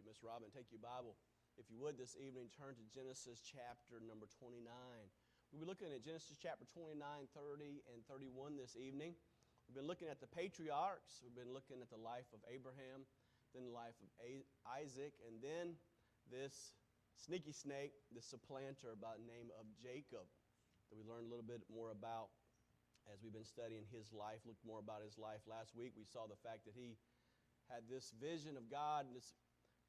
you, Miss Robin. Take your Bible, if you would, this evening. Turn to Genesis chapter number 29. We'll be looking at Genesis chapter 29, 30, and 31 this evening. We've been looking at the patriarchs. We've been looking at the life of Abraham, then the life of Isaac, and then this sneaky snake, this supplanter by the name of Jacob, that we learned a little bit more about as we've been studying his life. Looked more about his life last week. We saw the fact that he had this vision of God, and this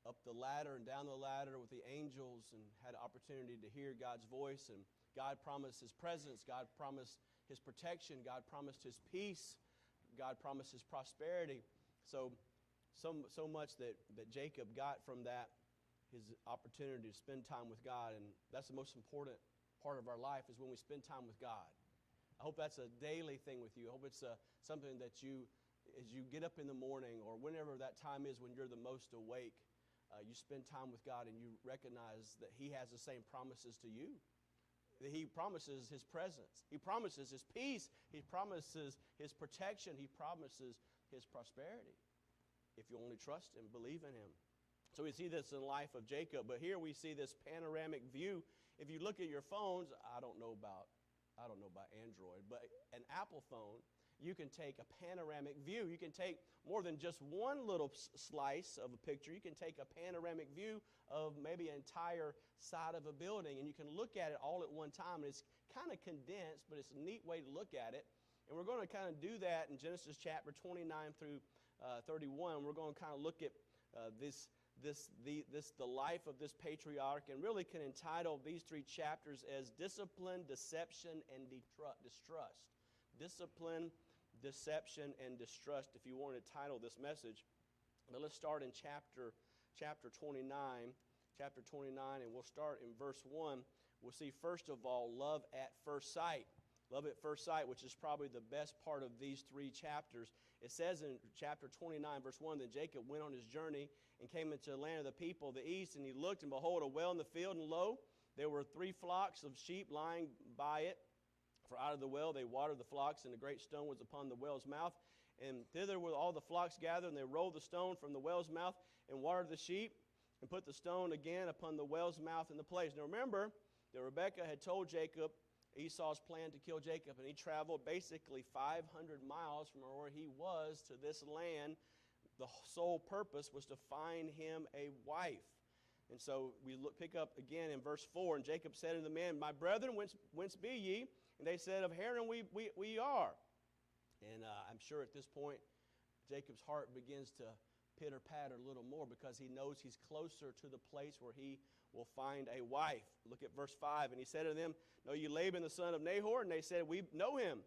up the ladder and down the ladder with the angels, and had an opportunity to hear God's voice, and God promised his presence, God promised his protection, God promised his peace, God promised his prosperity. So much that Jacob got from that, his opportunity to spend time with God, and that's the most important part of our life, is when we spend time with God. I hope that's a daily thing with you. I hope it's something that you, as you get up in the morning or whenever that time is when you're the most awake, you spend time with God and you recognize that he has the same promises to you. That he promises his presence. He promises his peace. He promises his protection. He promises his prosperity, if you only trust and believe in him. So we see this in the life of Jacob, but here we see this panoramic view. If you look at your phones, I don't know about Android, but an Apple phone, you can take a panoramic view. You can take more than just one little slice of a picture. You can take a panoramic view of maybe an entire side of a building, and you can look at it all at one time. And it's kind of condensed, but it's a neat way to look at it. And we're going to kind of do that in Genesis chapter 29 through 31. We're going to kind of look at the life of this patriarch, and really can entitle these three chapters as Discipline, Deception, and Distrust. Discipline, Deception, and Distrust, if you want to title this message. But let's start in chapter 29, and we'll start in verse 1. We'll see, first of all, love at first sight. Love at first sight, which is probably the best part of these three chapters. It says in chapter 29, verse 1, that Jacob went on his journey and came into the land of the people of the east, and he looked, and behold, a well in the field, and lo, there were 3 flocks of sheep lying by it. For out of the well they watered the flocks, and a great stone was upon the well's mouth. And thither were all the flocks gathered, and they rolled the stone from the well's mouth, and watered the sheep, and put the stone again upon the well's mouth in the place. Now remember that Rebekah had told Jacob Esau's plan to kill Jacob, and he traveled basically 500 miles from where he was to this land. The sole purpose was to find him a wife. And so we pick up again in verse 4, and Jacob said unto the man, my brethren, whence be ye? And they said, of Haran we are. And I'm sure at this point, Jacob's heart begins to pitter-patter a little more, because he knows he's closer to the place where he will find a wife. Look at verse 5. And he said to them, know ye Laban the son of Nahor? And they said, we know him.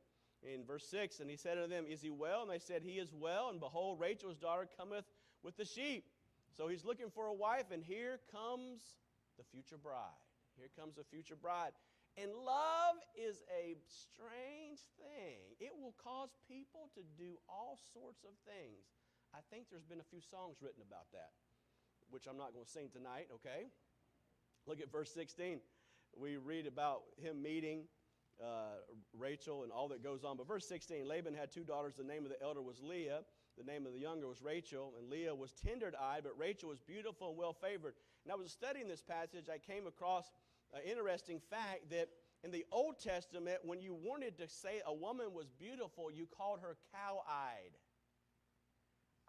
In verse 6, and he said to them, is he well? And they said, he is well. And behold, Rachel's daughter cometh with the sheep. So he's looking for a wife, and here comes the future bride. Here comes the future bride. And love is a strange thing. It will cause people to do all sorts of things. I think there's been a few songs written about that, which I'm not going to sing tonight, okay? Look at verse 16. We read about him meeting Rachel and all that goes on. But verse 16, Laban had 2 daughters. The name of the elder was Leah. The name of the younger was Rachel. And Leah was tender-eyed, but Rachel was beautiful and well-favored. And I was studying this passage. I came across an interesting fact that in the Old Testament, when you wanted to say a woman was beautiful, you called her cow-eyed.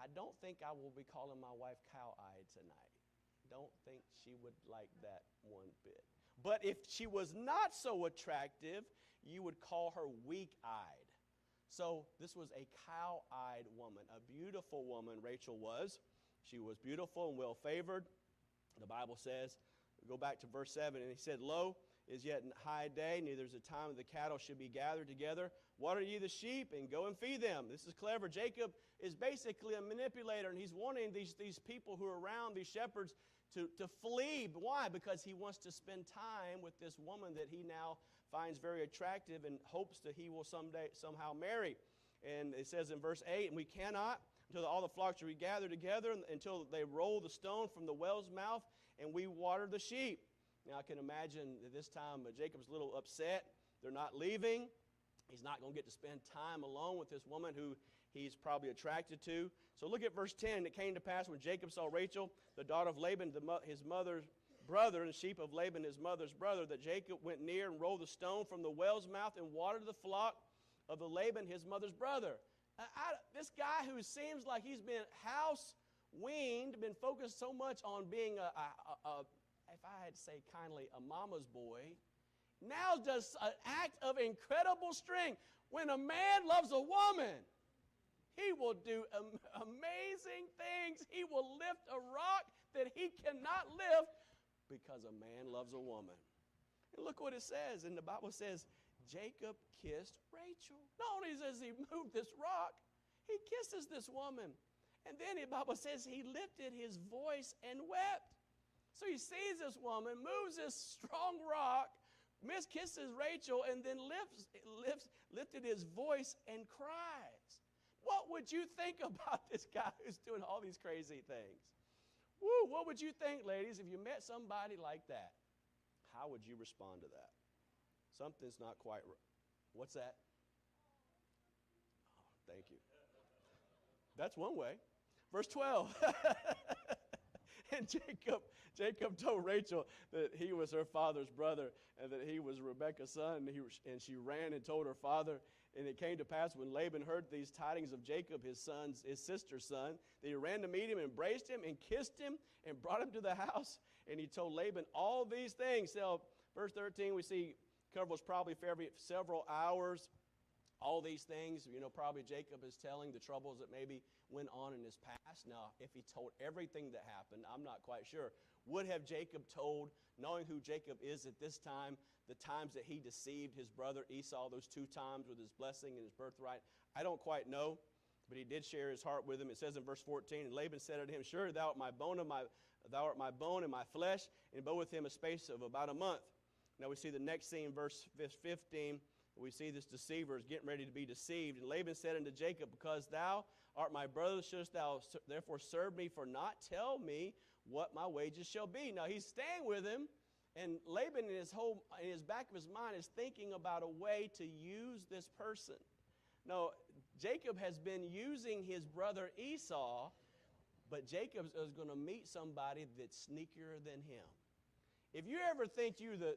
I don't think I will be calling my wife cow-eyed tonight. Don't think she would like that one bit. But if she was not so attractive, you would call her weak-eyed. So this was a cow-eyed woman, a beautiful woman Rachel was. She was beautiful and well-favored. The Bible says, go back to verse 7, and he said, lo, is yet an high day, neither is the time of the cattle should be gathered together. Water ye the sheep, and go and feed them. This is clever. Jacob is basically a manipulator, and he's wanting these people who are around, these shepherds, to flee. Why? Because he wants to spend time with this woman that he now finds very attractive and hopes that he will someday somehow marry. And it says in verse 8, and we cannot until all the flocks are gathered together, until they roll the stone from the well's mouth, and we water the sheep. Now, I can imagine at this time Jacob's a little upset. They're not leaving. He's not going to get to spend time alone with this woman who he's probably attracted to. So look at verse 10. It came to pass when Jacob saw Rachel, the daughter of Laban, his mother's brother, and sheep of Laban, his mother's brother, that Jacob went near and rolled the stone from the well's mouth and watered the flock of the Laban, his mother's brother. This guy who seems like he's been house-weaned, been focused so much on being if I had to say kindly, a mama's boy, now does an act of incredible strength. When a man loves a woman, he will do amazing things. He will lift a rock that he cannot lift because a man loves a woman. And look what it says. And the Bible says, Jacob kissed Rachel. Not only does he move this rock, he kisses this woman. And then the Bible says he lifted his voice and wept. So he sees this woman, moves this strong rock, kisses Rachel, and then lifted his voice and cries. What would you think about this guy who's doing all these crazy things? Woo, what would you think, ladies, if you met somebody like that? How would you respond to that? Something's not quite right. What's that? Oh, thank you. That's one way. Verse 12. And Jacob told Rachel that he was her father's brother and that he was Rebekah's son. And she ran and told her father. And it came to pass when Laban heard these tidings of Jacob, his sister's son, that he ran to meet him, embraced him, and kissed him, and brought him to the house. And he told Laban all these things. So verse 13, we see cover was probably for several hours. All these things, you know, probably Jacob is telling the troubles that maybe went on in his past. Now, if he told everything that happened, I'm not quite sure. Would have Jacob told, knowing who Jacob is at this time, the times that he deceived his brother Esau, those two times with his blessing and his birthright? I don't quite know, but he did share his heart with him. It says in verse 14, and Laban said unto him, Sure, thou art my bone and my flesh, and abode with him a space of about a month. Now we see the next scene, verse 15. We see this deceiver is getting ready to be deceived. And Laban said unto Jacob, Because thou art my brother, shouldst thou therefore serve me for naught? Tell me what my wages shall be. Now he's staying with him, and Laban in his back of his mind is thinking about a way to use this person. Now Jacob has been using his brother Esau, but Jacob is going to meet somebody that's sneakier than him. If you ever think you're the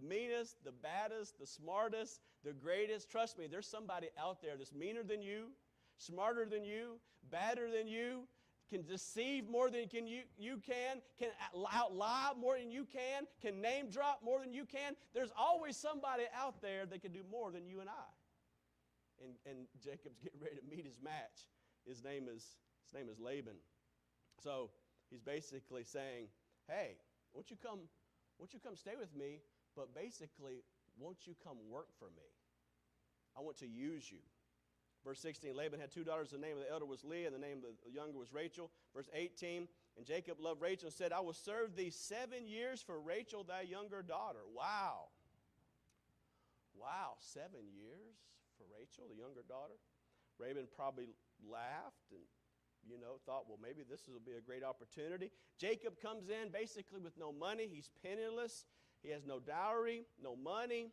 meanest, the baddest, the smartest, the greatest, trust me, there's somebody out there that's meaner than you, smarter than you, badder than you, can deceive more than you can outlie more than you can name drop more than you can. There's always somebody out there that can do more than you and I. And Jacob's getting ready to meet his match. His name is Laban. So he's basically saying, hey, won't you come stay with me, but basically, won't you come work for me? I want to use you. Verse 16, Laban had two daughters. The name of the elder was Leah, and the name of the younger was Rachel. Verse 18, and Jacob loved Rachel and said, I will serve thee 7 years for Rachel, thy younger daughter. Wow. Wow, 7 years for Rachel, the younger daughter? Laban probably laughed and thought, well, maybe this will be a great opportunity. Jacob comes in basically with no money. He's penniless. He has no dowry, no money,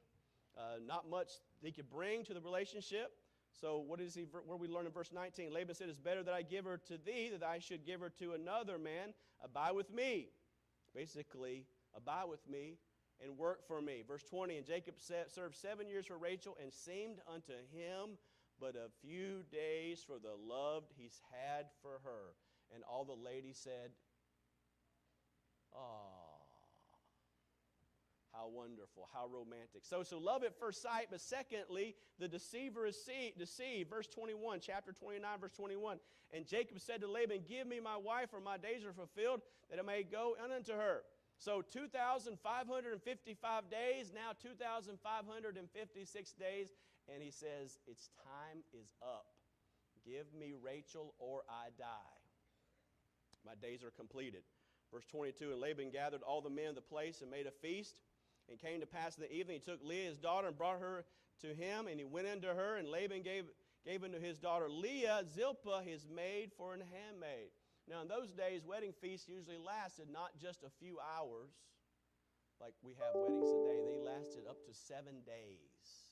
not much he could bring to the relationship. So what do we learn in verse 19? Laban said, It's better that I give her to thee than I should give her to another man. Abide with me. Basically, abide with me and work for me. Verse 20, and Jacob served 7 years for Rachel and seemed unto him but a few days for the love he's had for her. And all the ladies said, Oh, how wonderful, how romantic. So love at first sight, but secondly, the deceiver is deceived. Verse 21, chapter 29, verse 21. And Jacob said to Laban, Give me my wife, for my days are fulfilled, that I may go unto her. So 2,555 days, now 2,556 days. And he says, Its time is up. Give me Rachel or I die. My days are completed. Verse 22, and Laban gathered all the men of the place and made a feast. And came to pass in the evening, he took Leah his daughter and brought her to him. And he went into her, and Laban gave unto his daughter Leah, Zilpah, his maid, for an handmaid. Now, in those days, wedding feasts usually lasted not just a few hours, like we have weddings today. They lasted up to 7 days.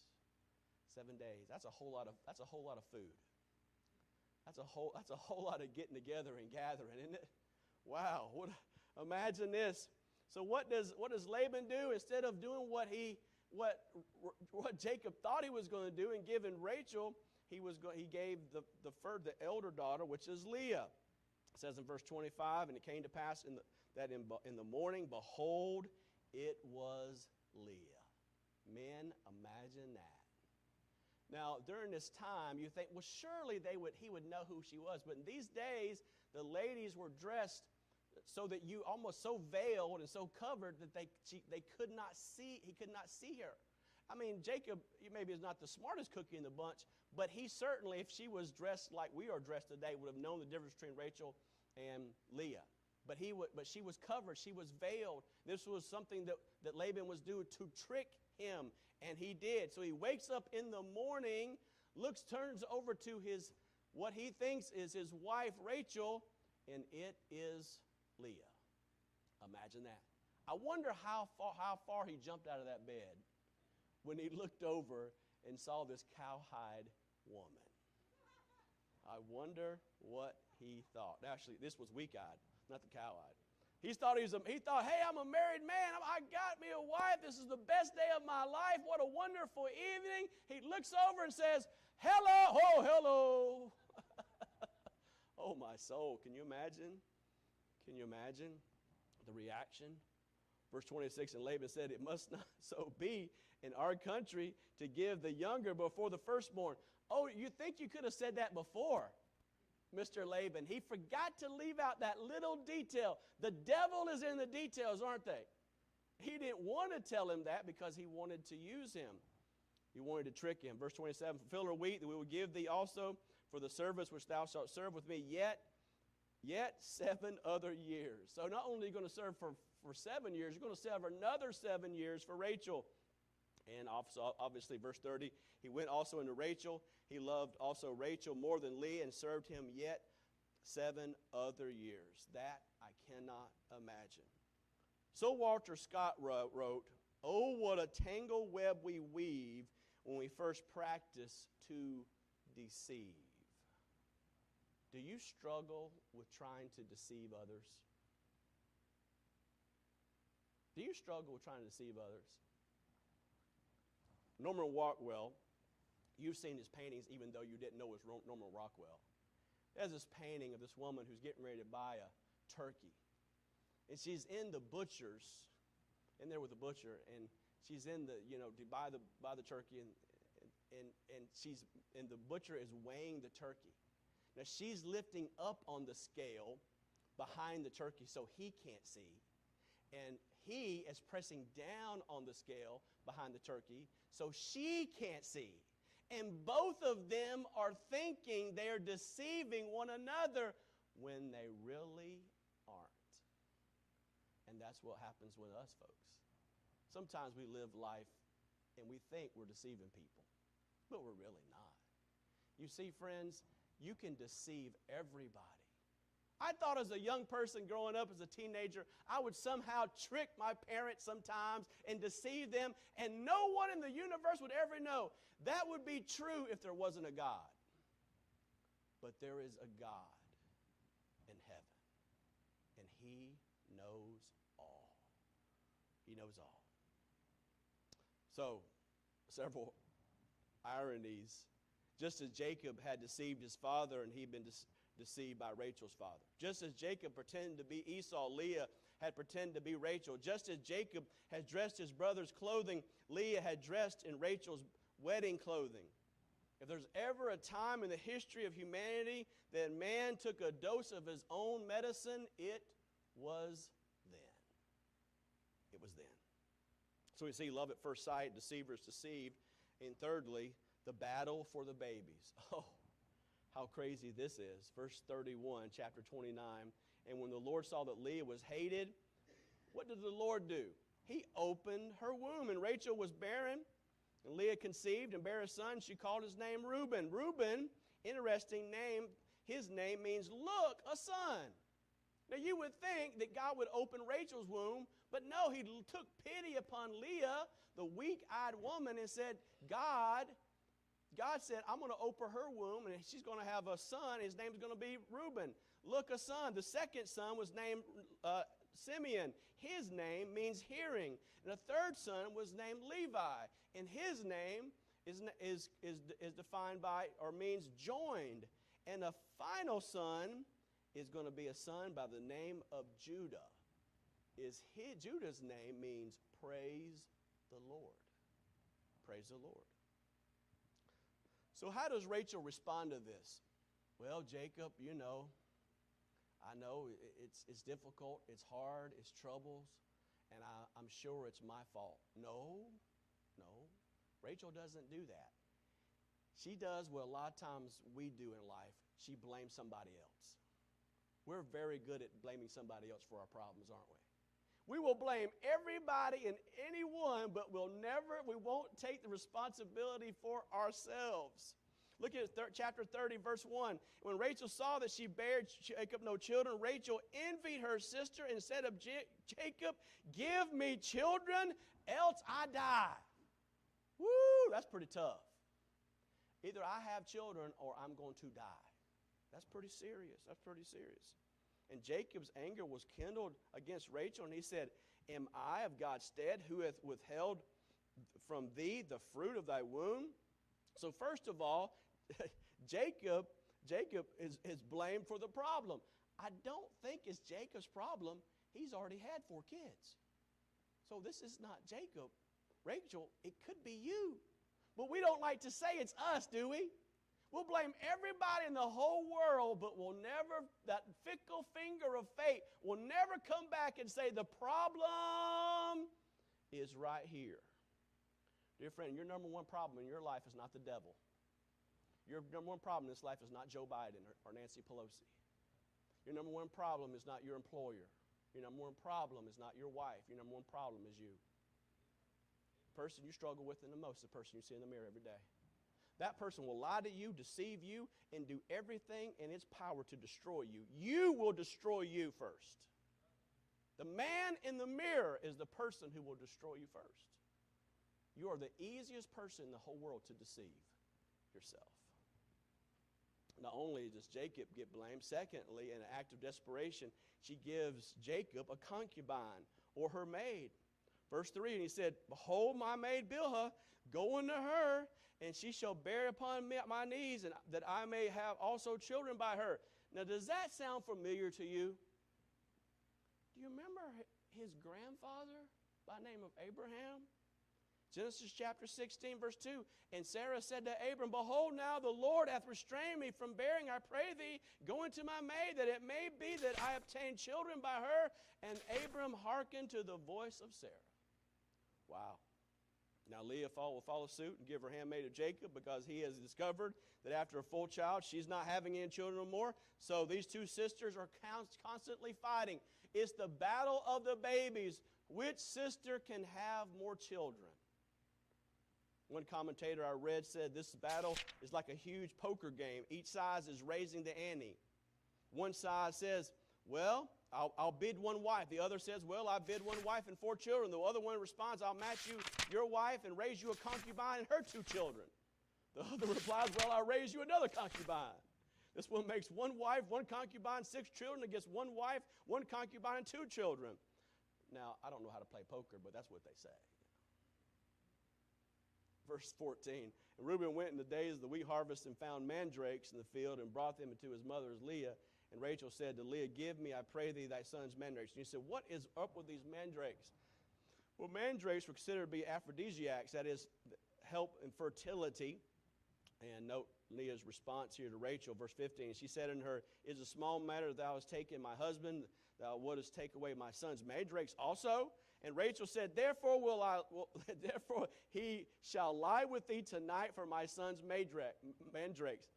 7 days. That's a whole lot of food. That's a whole lot of getting together and gathering, isn't it? Wow, imagine this. So what does Laban do? Instead of doing what Jacob thought he was going to do and giving Rachel, he gave the elder daughter, which is Leah. It says in verse 25, and it came to pass in the morning, behold, it was Leah. Men, imagine that. Now, during this time, you think, well, surely he would know who she was. But in these days, the ladies were dressed so that you almost so veiled and so covered that they could not see. He could not see her. I mean, Jacob maybe is not the smartest cookie in the bunch, but he certainly, if she was dressed like we are dressed today, would have known the difference between Rachel and Leah. But she was covered. She was veiled. This was something that Laban was doing to trick him, and he did. So he wakes up in the morning, turns over to what he thinks is his wife Rachel, and it is Leah. Imagine that. I wonder how far he jumped out of that bed when he looked over and saw this cowhide woman. I wonder what he thought. Actually, this was weak-eyed. Not the cow-eyed. He thought, hey, I'm a married man. I got me a wife. This is the best day of my life. What a wonderful evening. He looks over and says, hello, oh, hello. Oh, my soul. Can you imagine? Can you imagine the reaction? Verse 26, and Laban said, it must not so be in our country to give the younger before the firstborn. Oh, you think you could have said that before? Mr. Laban, he forgot to leave out that little detail. The devil is in the details, aren't they? He didn't want to tell him that because he wanted to use him. He wanted to trick him. Verse 27, fulfill her wheat that we will give thee also for the service which thou shalt serve with me yet 7 other years. So not only are you going to serve for 7 years, you're going to serve another 7 years for Rachel. And obviously, verse 30, he went also into Rachel. He loved also Rachel more than Leah and served him yet 7 other years. That I cannot imagine. So Walter Scott wrote, oh, what a tangled web we weave when we first practice to deceive. Do you struggle with trying to deceive others? Do you struggle with trying to deceive others? Norman Rockwell, you've seen his paintings even though you didn't know it was Norman Rockwell. There's this painting of this woman who's getting ready to buy a turkey. And she's in the butcher's, in there with the butcher, and she's in the, to buy the turkey, and the butcher is weighing the turkey. Now she's lifting up on the scale behind the turkey so he can't see. And he is pressing down on the scale behind the turkey so she can't see. And both of them are thinking they're deceiving one another when they really aren't. And that's what happens with us, folks. Sometimes we live life and we think we're deceiving people, but we're really not. You see, friends, you can deceive everybody. I thought as a young person growing up as a teenager, I would somehow trick my parents sometimes and deceive them, and no one in the universe would ever know. That would be true if there wasn't a God. But there is a God in heaven, and He knows all. He knows all. So, several ironies. Just as Jacob had deceived his father and he'd been deceived by Rachel's father. Just as Jacob pretended to be Esau, Leah had pretended to be Rachel. Just as Jacob had dressed his brother's clothing, Leah had dressed in Rachel's wedding clothing. If there's ever a time in the history of humanity that man took a dose of his own medicine, it was then. It was then. So we see love at first sight, deceivers deceived, and thirdly, the battle for the babies. Oh, how crazy this is. Verse 31, chapter 29. And when the Lord saw that Leah was hated, what did the Lord do? He opened her womb, and Rachel was barren. And Leah conceived and bare a son. She called his name Reuben. Reuben, interesting name. His name means, look, a son. Now, you would think that God would open Rachel's womb, but no, He took pity upon Leah, the weak-eyed woman, and said, God God said, I'm going to open her womb, and she's going to have a son. His name's going to be Reuben. Look, a son. The second son was named Simeon. His name means hearing. And the third son was named Levi. And his name is defined by, or means joined. And the final son is going to be a son by the name of Judah. Judah's name means praise the Lord. Praise the Lord. So how does Rachel respond to this? Well, Jacob, you know, I know it's difficult, it's hard, it's troubles, and I'm sure it's my fault. No, Rachel doesn't do that. She does what a lot of times we do in life. She blames somebody else. We're very good at blaming somebody else for our problems, aren't we? We will blame everybody and anyone, but we won't take the responsibility for ourselves. Look at chapter 30, verse 1. When Rachel saw that she bare Jacob no children, Rachel envied her sister and said of Jacob, "Give me children, else I die." Woo, that's pretty tough. Either I have children or I'm going to die. That's pretty serious. That's pretty serious. And Jacob's anger was kindled against Rachel, and he said, "Am I of God's stead, who hath withheld from thee the fruit of thy womb?" So first of all, Jacob is blamed for the problem. I don't think it's Jacob's problem. He's already had 4 kids. So this is not Jacob. Rachel, it could be you. But we don't like to say it's us, do we? We'll blame everybody in the whole world, but that fickle finger of fate will never come back and say the problem is right here. Dear friend, your number one problem in your life is not the devil. Your number one problem in this life is not Joe Biden or Nancy Pelosi. Your number one problem is not your employer. Your number one problem is not your wife. Your number one problem is you. The person you struggle with the most is the person you see in the mirror every day. That person will lie to you, deceive you, and do everything in its power to destroy you. You will destroy you first. The man in the mirror is the person who will destroy you first. You are the easiest person in the whole world to deceive yourself. Not only does Jacob get blamed, secondly, in an act of desperation, she gives Jacob a concubine or her maid. Verse 3, and he said, "Behold, my maid Bilhah, go unto her, and she shall bear upon me my knees, and that I may have also children by her." Now, does that sound familiar to you? Do you remember his grandfather by the name of Abraham? Genesis chapter 16, verse 2, "And Sarah said to Abram, Behold, now the Lord hath restrained me from bearing, I pray thee, go unto my maid, that it may be that I obtain children by her. And Abram hearkened to the voice of Sarah." Wow. Now Leah will follow suit and give her handmaid to Jacob, because he has discovered that after a full child, she's not having any children anymore. So these two sisters are constantly fighting. It's the battle of the babies. Which sister can have more children? One commentator I read said this battle is like a huge poker game. Each side is raising the ante. One side says, "Well, I'll bid one wife." The other says, "Well, I bid one wife and 4 children." The other one responds, "I'll match you your wife and raise you a concubine and her 2 children." The other replies, "Well, I'll raise you another concubine." This one makes one wife, one concubine, 6 children, against one wife, one concubine, and 2 children. Now, I don't know how to play poker, but that's what they say. Verse 14, "And Reuben went in the days of the wheat harvest and found mandrakes in the field and brought them into his mother's Leah. And Rachel said to Leah, Give me, I pray thee, thy son's mandrakes." And you said, what is up with these mandrakes? Well, mandrakes were considered to be aphrodisiacs, that is, help in fertility. And note Leah's response here to Rachel, verse 15. She said unto her, "Is a small matter that thou hast taken my husband, thou wouldest take away my son's mandrakes also?" And Rachel said, "Therefore he shall lie with thee tonight for my son's mandrakes."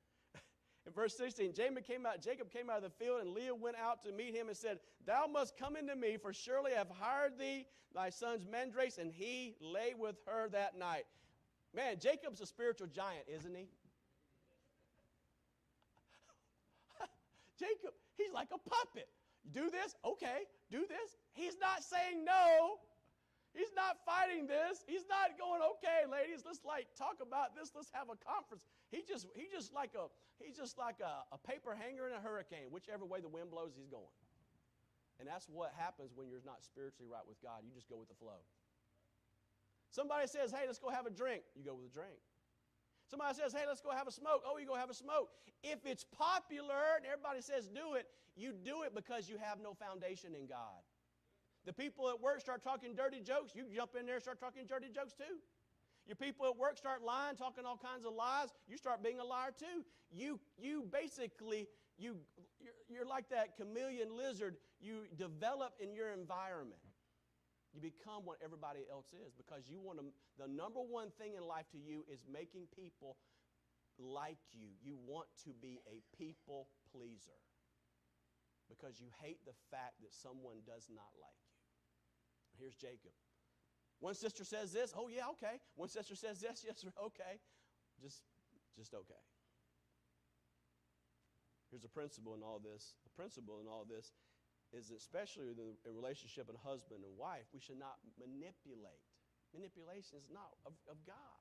In verse 16, Jacob came out of the field, and Leah went out to meet him and said, "Thou must come into me, for surely I have hired thee thy son's mandrakes." And he lay with her that night. Man, Jacob's a spiritual giant, isn't he? Jacob, he's like a puppet. Do this, okay. Do this. He's not saying no. He's not fighting this. He's not going, okay, ladies, let's like talk about this. Let's have a conference. He's just like a paper hanger in a hurricane. Whichever way the wind blows, he's going. And that's what happens when you're not spiritually right with God. You just go with the flow. Somebody says, hey, let's go have a drink. You go with a drink. Somebody says, hey, let's go have a smoke. Oh, you go have a smoke. If it's popular and everybody says do it, you do it because you have no foundation in God. The people at work start talking dirty jokes. You jump in there and start talking dirty jokes too. Your people at work start lying, talking all kinds of lies. You start being a liar too. You're like that chameleon lizard. You develop in your environment. You become what everybody else is because you want to. The number one thing in life to you is making people like you. You want to be a people pleaser because you hate the fact that someone does not like you. Here's Jacob. One sister says this, oh yeah, okay. One sister says this, yes, okay. Just okay. Here's a principle in all this. The principle in all this is especially in the relationship in husband and wife, we should not manipulate. Manipulation is not of God.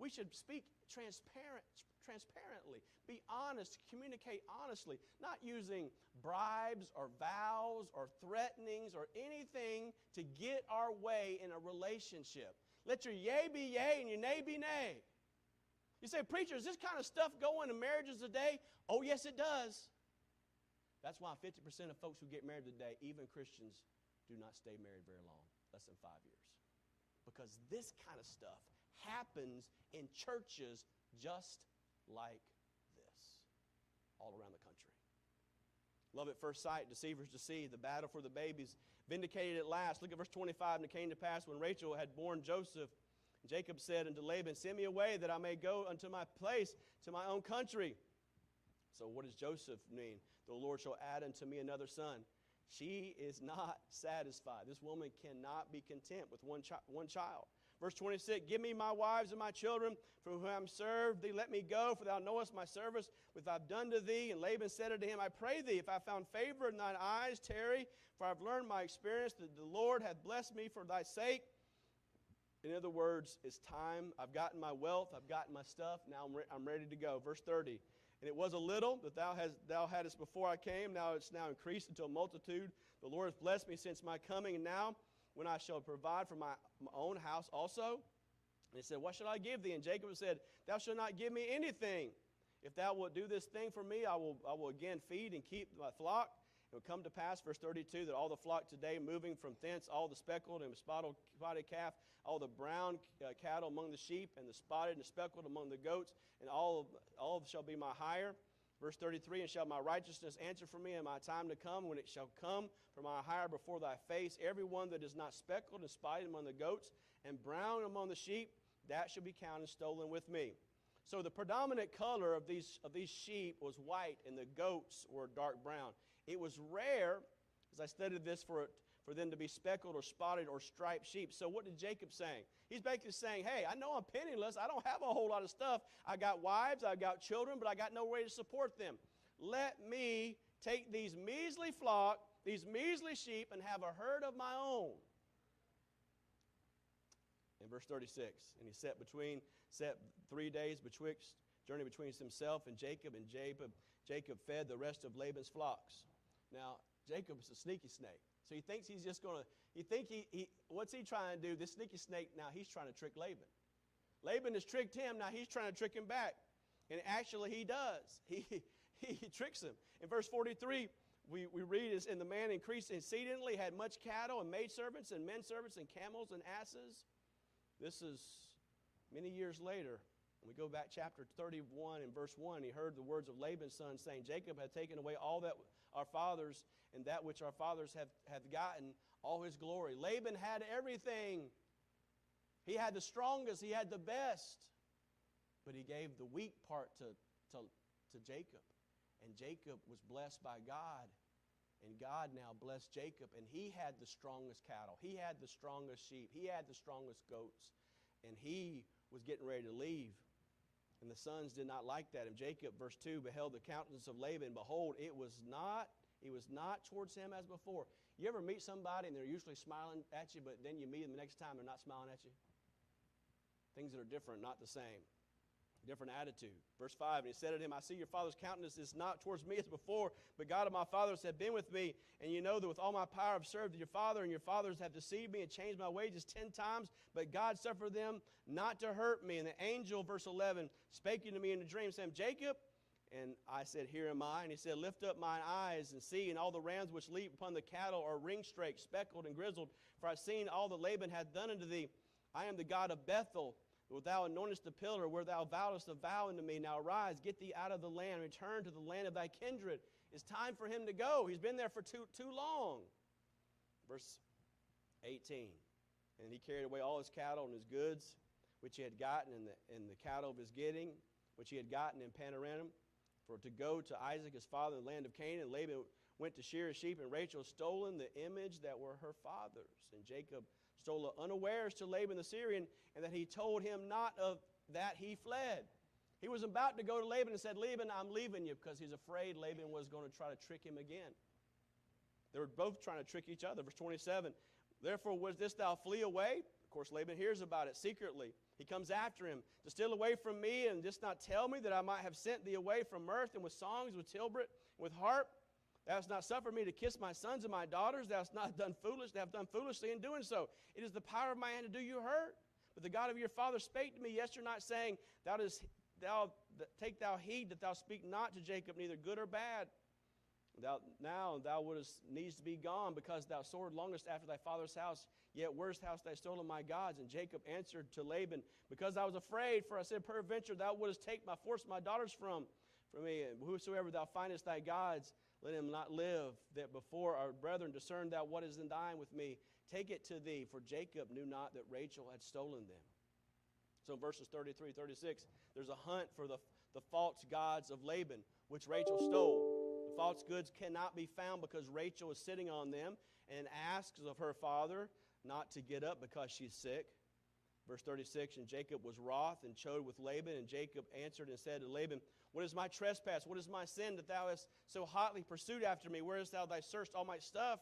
We should speak transparently, be honest, communicate honestly, not using bribes or vows or threatenings or anything to get our way in a relationship. Let your yea be yea and your nay be nay. You say, preacher, is this kind of stuff going in marriages today? Oh, yes, it does. That's why 50% of folks who get married today, even Christians, do not stay married very long, less than 5 years. Because this kind of stuff happens in churches just like this, all around the country. Love at first sight, deceivers deceive, the battle for the babies, vindicated at last. Look at verse 25, and it came to pass when Rachel had borne Joseph, Jacob said unto Laban, send me away that I may go unto my place, to my own country. So what does Joseph mean? The Lord shall add unto me another son. She is not satisfied. This woman cannot be content with one child. Verse 26, give me my wives and my children, for whom I am served thee. Let me go, for thou knowest my service, which I have done to thee. And Laban said unto him, I pray thee, if I found favor in thine eyes, tarry, for I have learned my experience that the Lord hath blessed me for thy sake. In other words, it's time. I've gotten my wealth. I've gotten my stuff. Now I'm ready to go. Verse 30. And it was a little that thou hadst before I came. Now it's now increased into a multitude. The Lord has blessed me since my coming. And now when I shall provide for my own house also. And he said, what shall I give thee? And Jacob said, thou shalt not give me anything. If thou wilt do this thing for me, I will again feed and keep my flock. It will come to pass, verse 32, that all the flock today moving from thence, all the speckled and spotted calf, all the brown cattle among the sheep, and the spotted and speckled among the goats, and all shall be my hire. Verse 33, and shall my righteousness answer for me in my time to come, when it shall come for my hire before thy face. Every one that is not speckled and spotted among the goats, and brown among the sheep, that shall be counted stolen with me. So the predominant color of these sheep was white, and the goats were dark brown. It was rare, as I studied this, for them to be speckled or spotted or striped sheep. So what did Jacob say? He's basically saying, hey, I know I'm penniless. I don't have a whole lot of stuff. I got wives, I got children, but I got no way to support them. Let me take these measly flock, these measly sheep, and have a herd of my own. In verse 36, and he set 3 days betwixt, journey between himself and Jacob fed the rest of Laban's flocks. Now, Jacob's a sneaky snake. So he thinks he's just going to, what's he trying to do? This sneaky snake, now he's trying to trick Laban. Laban has tricked him, now he's trying to trick him back. And actually he does. He tricks him. In verse 43, we read, is, and the man increased exceedingly, had much cattle and maidservants and menservants and camels and asses. This is many years later. We go back chapter 31 and verse 1. He heard the words of Laban's son, saying, Jacob hath taken away all that our fathers, and that which our fathers have gotten, all his glory. Laban had everything. He had the strongest. He had the best. But he gave the weak part to Jacob. And Jacob was blessed by God. And God now blessed Jacob, and he had the strongest cattle. He had the strongest sheep. He had the strongest goats. And he was getting ready to leave. And the sons did not like that. And Jacob, verse 2, beheld the countenance of Laban. Behold, it was not, It was not towards him as before. You ever meet somebody and they're usually smiling at you, but then you meet them the next time, they're not smiling at you? Things that are different, not the same. Different attitude. Verse 5, and he said to him, I see your father's countenance is not towards me as before, but God of my fathers have been with me, and you know that with all my power I've served your father, and your fathers have deceived me and changed my wages 10 times, but God suffered them not to hurt me. And the angel, verse 11, spake unto me in a dream, saying, Jacob? And I said, Here am I. And he said, Lift up mine eyes and see, and all the rams which leap upon the cattle are ring-straked, speckled, and grizzled, for I have seen all that Laban hath done unto thee. I am the God of Bethel, where thou anointest the pillar, where thou vowedst a vow unto me. Now arise, get thee out of the land, return to the land of thy kindred. It's time for him to go. He's been there for too long. Verse 18, and he carried away all his cattle and his goods, which he had gotten in the cattle of his getting, which he had gotten in Paran, for to go to Isaac his father in the land of Canaan. Laban went to shear his sheep, and Rachel stolen the image that were her father's. And Jacob stole unawares to Laban the Syrian, and that he told him not of that he fled. He was about to go to Laban and said, Laban, I'm leaving you, because he's afraid Laban was going to try to trick him again. They were both trying to trick each other. Verse 27, therefore was this thou flee away? Of course, Laban hears about it secretly. He comes after him to steal away from me, and just not tell me that I might have sent thee away from mirth, and with songs, with tilbret, with harp. Thou hast not suffered me to kiss my sons and my daughters. Thou hast not done foolish. Thou hast done foolishly in doing so. It is the power of my hand to do you hurt. But the God of your father spake to me yesternight, saying, Take thou heed that thou speak not to Jacob, neither good or bad. Now thou wouldest needs to be gone, because thou soared longest after thy father's house, yet worst house thy stolen my gods. And Jacob answered to Laban, because I was afraid, for I said, Peradventure thou wouldest take my force my daughters from me, and whosoever thou findest thy gods, let him not live, that before our brethren discern thou what is in thine with me. Take it to thee, for Jacob knew not that Rachel had stolen them. So verses 33, 36, there's a hunt for the false gods of Laban, which Rachel stole. The false goods cannot be found because Rachel is sitting on them and asks of her father not to get up because she's sick. Verse 36, and Jacob was wroth and chode with Laban, and Jacob answered and said to Laban, What is my trespass? What is my sin that thou hast so hotly pursued after me? Where hast thou thy searched all my stuff?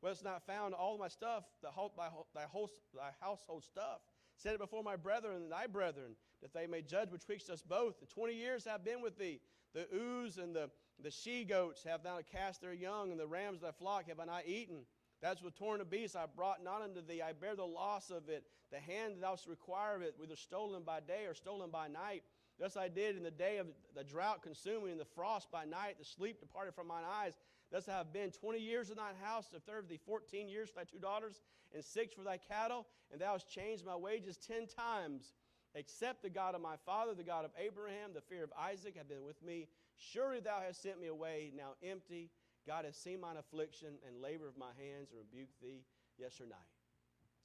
Where hast not found all my stuff, thy household stuff? Set it before my brethren and thy brethren, that they may judge betwixt us both. And 20 years have been with thee. The ewes and the she-goats have thou cast their young, and the rams of thy flock have I not eaten. That's with torn a beast I brought not unto thee. I bear the loss of it. The hand that thou shalt require of it, whether stolen by day or stolen by night. Thus I did in the day of the drought consuming, and the frost by night, the sleep departed from mine eyes. Thus I have been 20 years in thine house, a third of thee, 14 years for thy 2 daughters, and 6 for thy cattle, and thou hast changed my wages 10 times. Except the God of my father, the God of Abraham, the fear of Isaac, have been with me. Surely thou hast sent me away now empty. God has seen mine affliction and labor of my hands, and rebuked thee yesternight.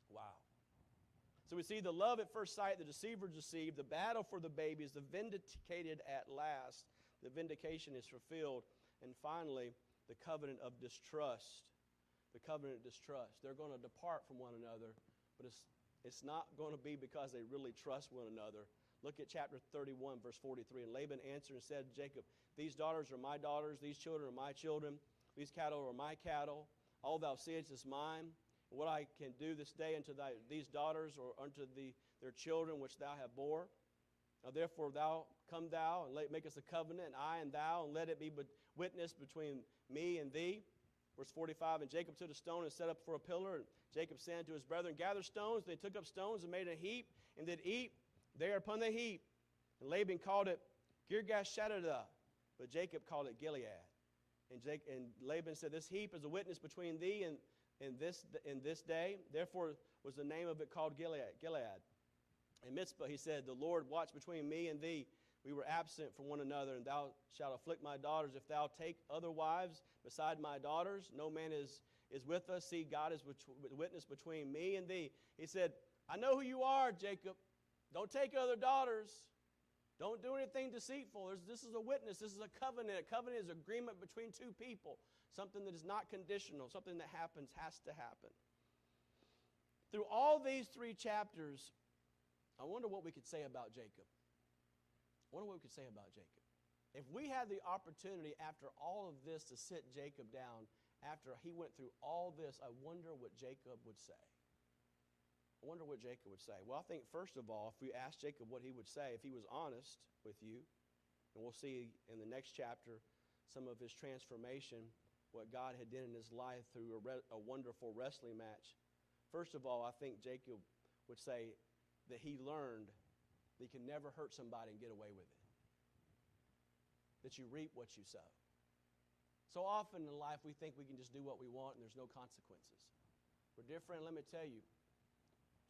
Wow. So we see the love at first sight, the deceiver deceived, the battle for the babies, the vindicated at last. The vindication is fulfilled. And finally, the covenant of distrust. The covenant of distrust. They're going to depart from one another, but it's not going to be because they really trust one another. Look at chapter 31, verse 43. And Laban answered and said to Jacob, These daughters are my daughters, these children are my children, these cattle are my cattle. All thou seest is mine. What I can do this day unto these daughters or unto their children which thou have bore. Now therefore come thou and make us a covenant, and I and thou, and let it be witness between me and thee. Verse 45, and Jacob took a stone and set up for a pillar. And Jacob said to his brethren, Gather stones. They took up stones and made a heap, and did eat there upon the heap. And Laban called it Girgash-Shadadah, but Jacob called it Gilead. And Laban said, This heap is a witness between thee and in this day, therefore was the name of it called Gilead. In Mizpah he said, The Lord watch between me and thee. We were absent from one another, and thou shalt afflict my daughters. If thou take other wives beside my daughters, no man is with us. See, God is witness between me and thee. He said, I know who you are, Jacob. Don't take other daughters. Don't do anything deceitful. This is a witness. This is a covenant. A covenant is agreement between two people. Something that is not conditional. Something that happens has to happen. Through all these 3 chapters, I wonder what we could say about Jacob. If we had the opportunity after all of this to sit Jacob down, after he went through all this, I wonder what Jacob would say. I wonder what Jacob would say. Well, I think, first of all, if we asked Jacob what he would say, if he was honest with you, and we'll see in the next chapter some of his transformation, what God had done in his life through a wonderful wrestling match. First of all, I think Jacob would say that he learned that you can never hurt somebody and get away with it, that you reap what you sow. So often in life we think we can just do what we want and there's no consequences. But dear friend, let me tell you,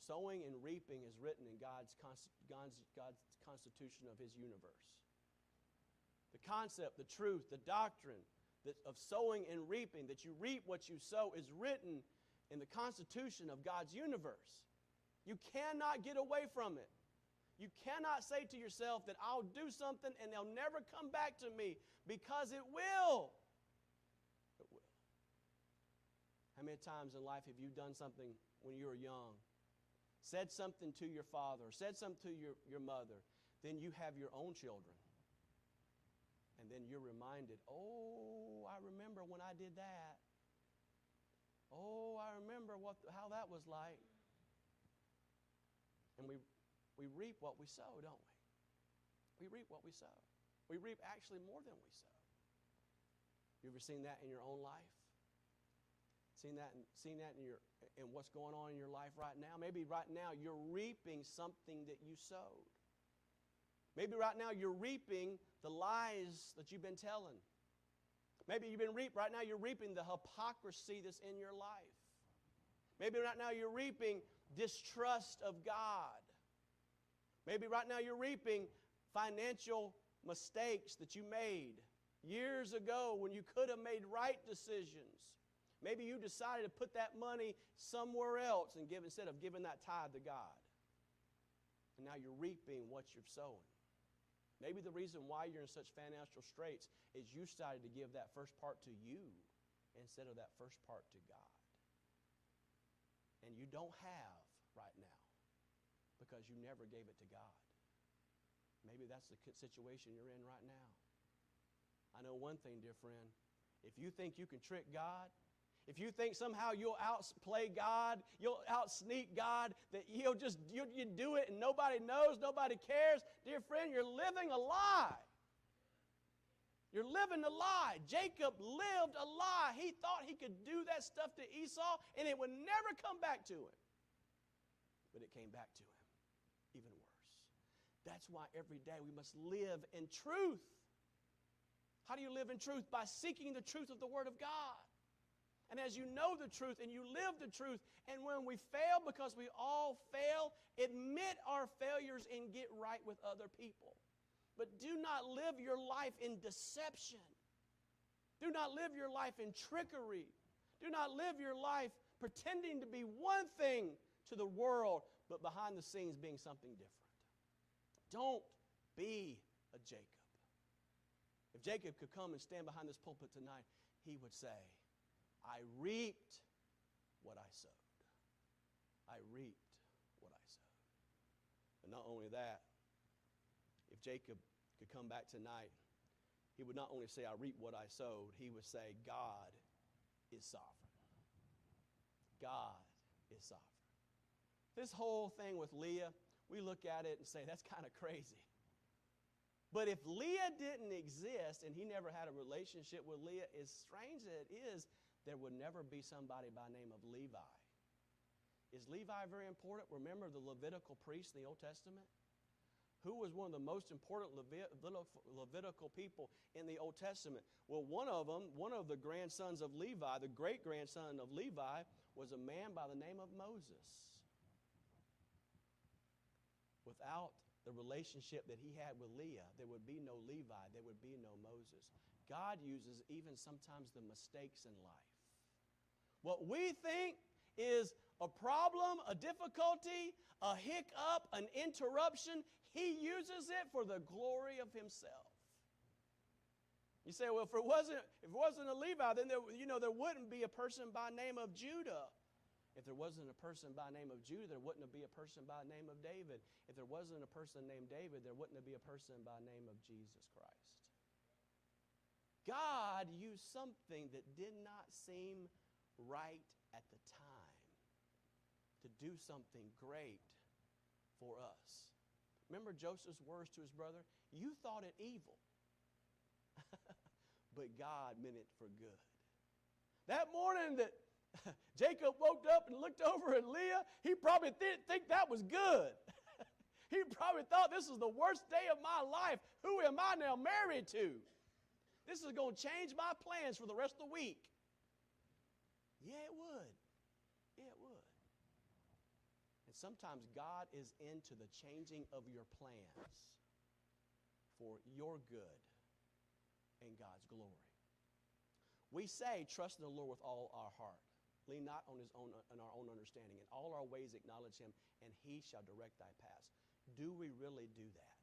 sowing and reaping is written in God's constitution of his universe. The concept, the truth, the doctrine of sowing and reaping, that you reap what you sow, is written in the constitution of God's universe. You cannot get away from it. You cannot say to yourself that I'll do something and they'll never come back to me, because it will. It will. How many times in life have you done something when you were young, said something to your father, said something to your mother, then you have your own children, and then you're reminded, oh, I remember when I did that. Oh, I remember how that was like. And we reap what we sow, don't we? We reap what we sow. We reap actually more than we sow. You ever seen that in your own life? Seen that in what's going on in your life right now? Maybe right now you're reaping something that you sowed. Maybe right now you're reaping the lies that you've been telling. Maybe right now you're reaping the hypocrisy that's in your life. Maybe right now you're reaping distrust of God. Maybe right now you're reaping financial mistakes that you made years ago when you could have made right decisions. Maybe you decided to put that money somewhere else and instead of giving that tithe to God. And now you're reaping what you're sowing. Maybe the reason why you're in such financial straits is you decided to give that first part to you instead of that first part to God. And you don't have right now because you never gave it to God. Maybe that's the situation you're in right now. I know one thing, dear friend. If you think you can trick God, if you think somehow you'll outplay God, you'll outsneak God, that you do it and nobody knows, nobody cares, dear friend, you're living a lie. You're living a lie. Jacob lived a lie. He thought he could do that stuff to Esau and it would never come back to him. But it came back to him, even worse. That's why every day we must live in truth. How do you live in truth? By seeking the truth of the Word of God. And as you know the truth and you live the truth, and when we fail, because we all fail, admit our failures and get right with other people. But do not live your life in deception. Do not live your life in trickery. Do not live your life pretending to be one thing to the world, but behind the scenes being something different. Don't be a Jacob. If Jacob could come and stand behind this pulpit tonight, he would say, I reaped what I sowed. I reaped what I sowed. And not only that, if Jacob could come back tonight, he would not only say, I reaped what I sowed, he would say, God is sovereign. God is sovereign. This whole thing with Leah, we look at it and say, that's kind of crazy. But if Leah didn't exist and he never had a relationship with Leah, as strange as it is, there would never be somebody by the name of Levi. Is Levi very important? Remember the Levitical priest in the Old Testament? Who was one of the most important Levitical people in the Old Testament? Well, one of the grandsons of Levi, the great-grandson of Levi, was a man by the name of Moses. Without the relationship that he had with Leah, there would be no Levi, there would be no Moses. God uses even sometimes the mistakes in life. What we think is a problem, a difficulty, a hiccup, an interruption, he uses it for the glory of himself. You say, well, if it wasn't a Levi, then there wouldn't be a person by name of Judah. If there wasn't a person by the name of Judah, there wouldn't be a person by the name of David. If there wasn't a person named David, there wouldn't be a person by the name of Jesus Christ. God used something that did not seem right at the time to do something great for us. Remember Joseph's words to his brother? You thought it evil, but God meant it for good. That morning that Jacob woke up and looked over at Leah, he probably didn't think that was good. He probably thought, this is the worst day of my life. Who am I now married to? This is going to change my plans for the rest of the week. Yeah, it would. Yeah, it would. And sometimes God is into the changing of your plans for your good and God's glory. We say, trust in the Lord with all our heart. Lean not on our own understanding. In all our ways acknowledge Him, and He shall direct thy paths. Do we really do that?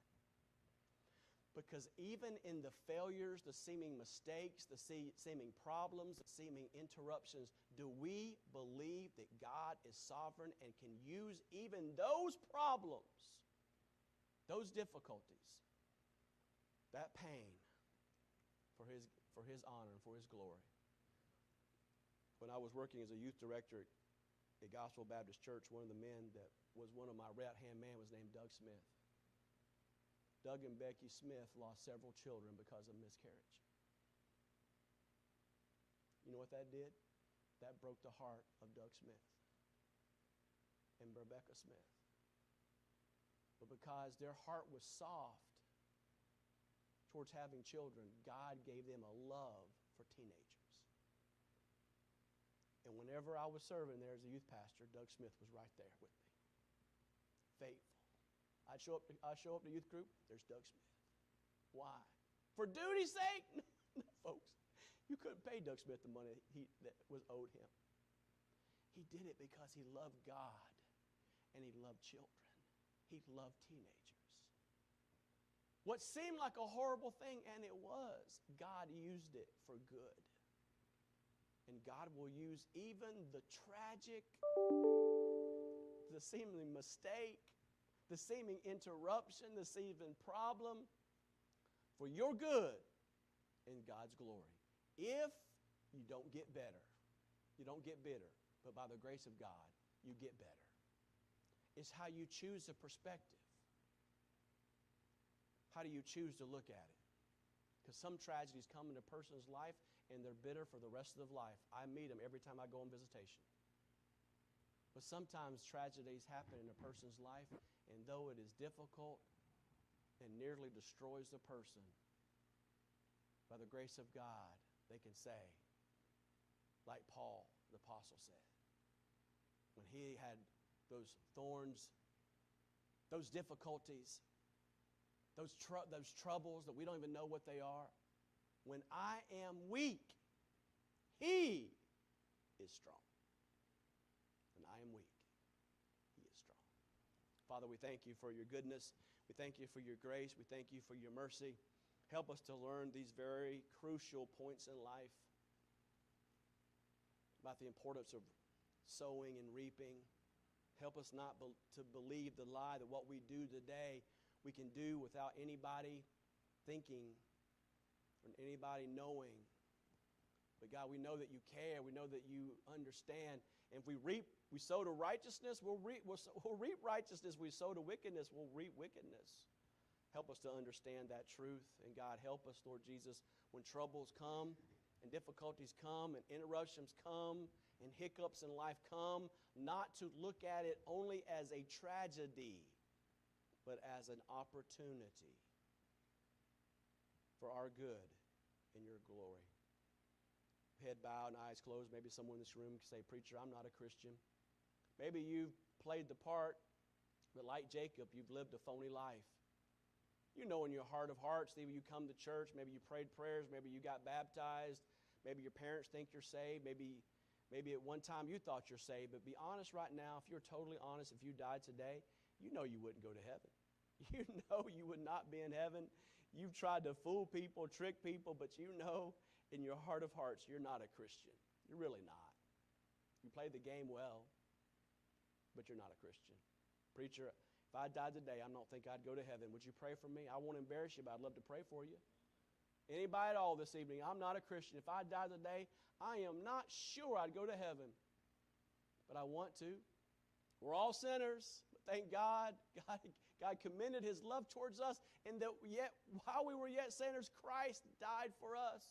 Because even in the failures, the seeming mistakes, the seeming problems, the seeming interruptions, do we believe that God is sovereign and can use even those problems, those difficulties, that pain for His honor and for His glory? When I was working as a youth director at Gospel Baptist Church, one of the men that was one of my right-hand man was named Doug Smith. Doug and Becky Smith lost several children because of miscarriage. You know what that did? That broke the heart of Doug Smith and Rebekah Smith. But because their heart was soft towards having children, God gave them a love for teenagers. And whenever I was serving there as a youth pastor, Doug Smith was right there with me. Faithful. I show up to youth group, there's Doug Smith. Why? For duty's sake? Folks, you couldn't pay Doug Smith the money that was owed him. He did it because he loved God and he loved children. He loved teenagers. What seemed like a horrible thing, and it was, God used it for good. And God will use even the tragic, the seemingly mistake, the seeming interruption, the seeming problem for your good and God's glory. If you don't get better, you don't get bitter, but by the grace of God, you get better. It's how you choose a perspective. How do you choose to look at it? Because some tragedies come into a person's life and they're bitter for the rest of their life. I meet them every time I go on visitation. But sometimes tragedies happen in a person's life, and though it is difficult and nearly destroys the person, by the grace of God, they can say, like Paul the apostle said, when he had those thorns, those difficulties, those troubles that we don't even know what they are. When I am weak, He is strong. When I am weak, He is strong. Father, we thank You for Your goodness. We thank You for Your grace. We thank You for Your mercy. Help us to learn these very crucial points in life about the importance of sowing and reaping. Help us not to believe the lie that what we do today we can do without anybody thinking or anybody knowing. But God, we know that You care. We know that You understand. And if we sow to righteousness, we'll reap righteousness. We sow to wickedness, we'll reap wickedness. Help us to understand that truth. And God, help us, Lord Jesus, when troubles come and difficulties come and interruptions come and hiccups in life come, not to look at it only as a tragedy, but as an opportunity for our good and Your glory. Head bowed and eyes closed. Maybe someone in this room can say, Preacher, I'm not a Christian. Maybe you've played the part, but like Jacob, you've lived a phony life. You know in your heart of hearts, either you come to church, maybe you prayed prayers, maybe you got baptized, maybe your parents think you're saved, maybe at one time you thought you're saved, but be honest right now, if you're totally honest, if you died today, you know you wouldn't go to heaven. You know you would not be in heaven. You've tried to fool people, trick people, but you know in your heart of hearts you're not a Christian. You're really not. You played the game well, but you're not a Christian. Preacher, if I died today, I don't think I'd go to heaven. Would you pray for me? I won't embarrass you, but I'd love to pray for you. Anybody at all this evening, I'm not a Christian. If I died today, I am not sure I'd go to heaven. But I want to. We're all sinners. But thank God, God commended His love towards us, and that yet, while we were yet sinners, Christ died for us.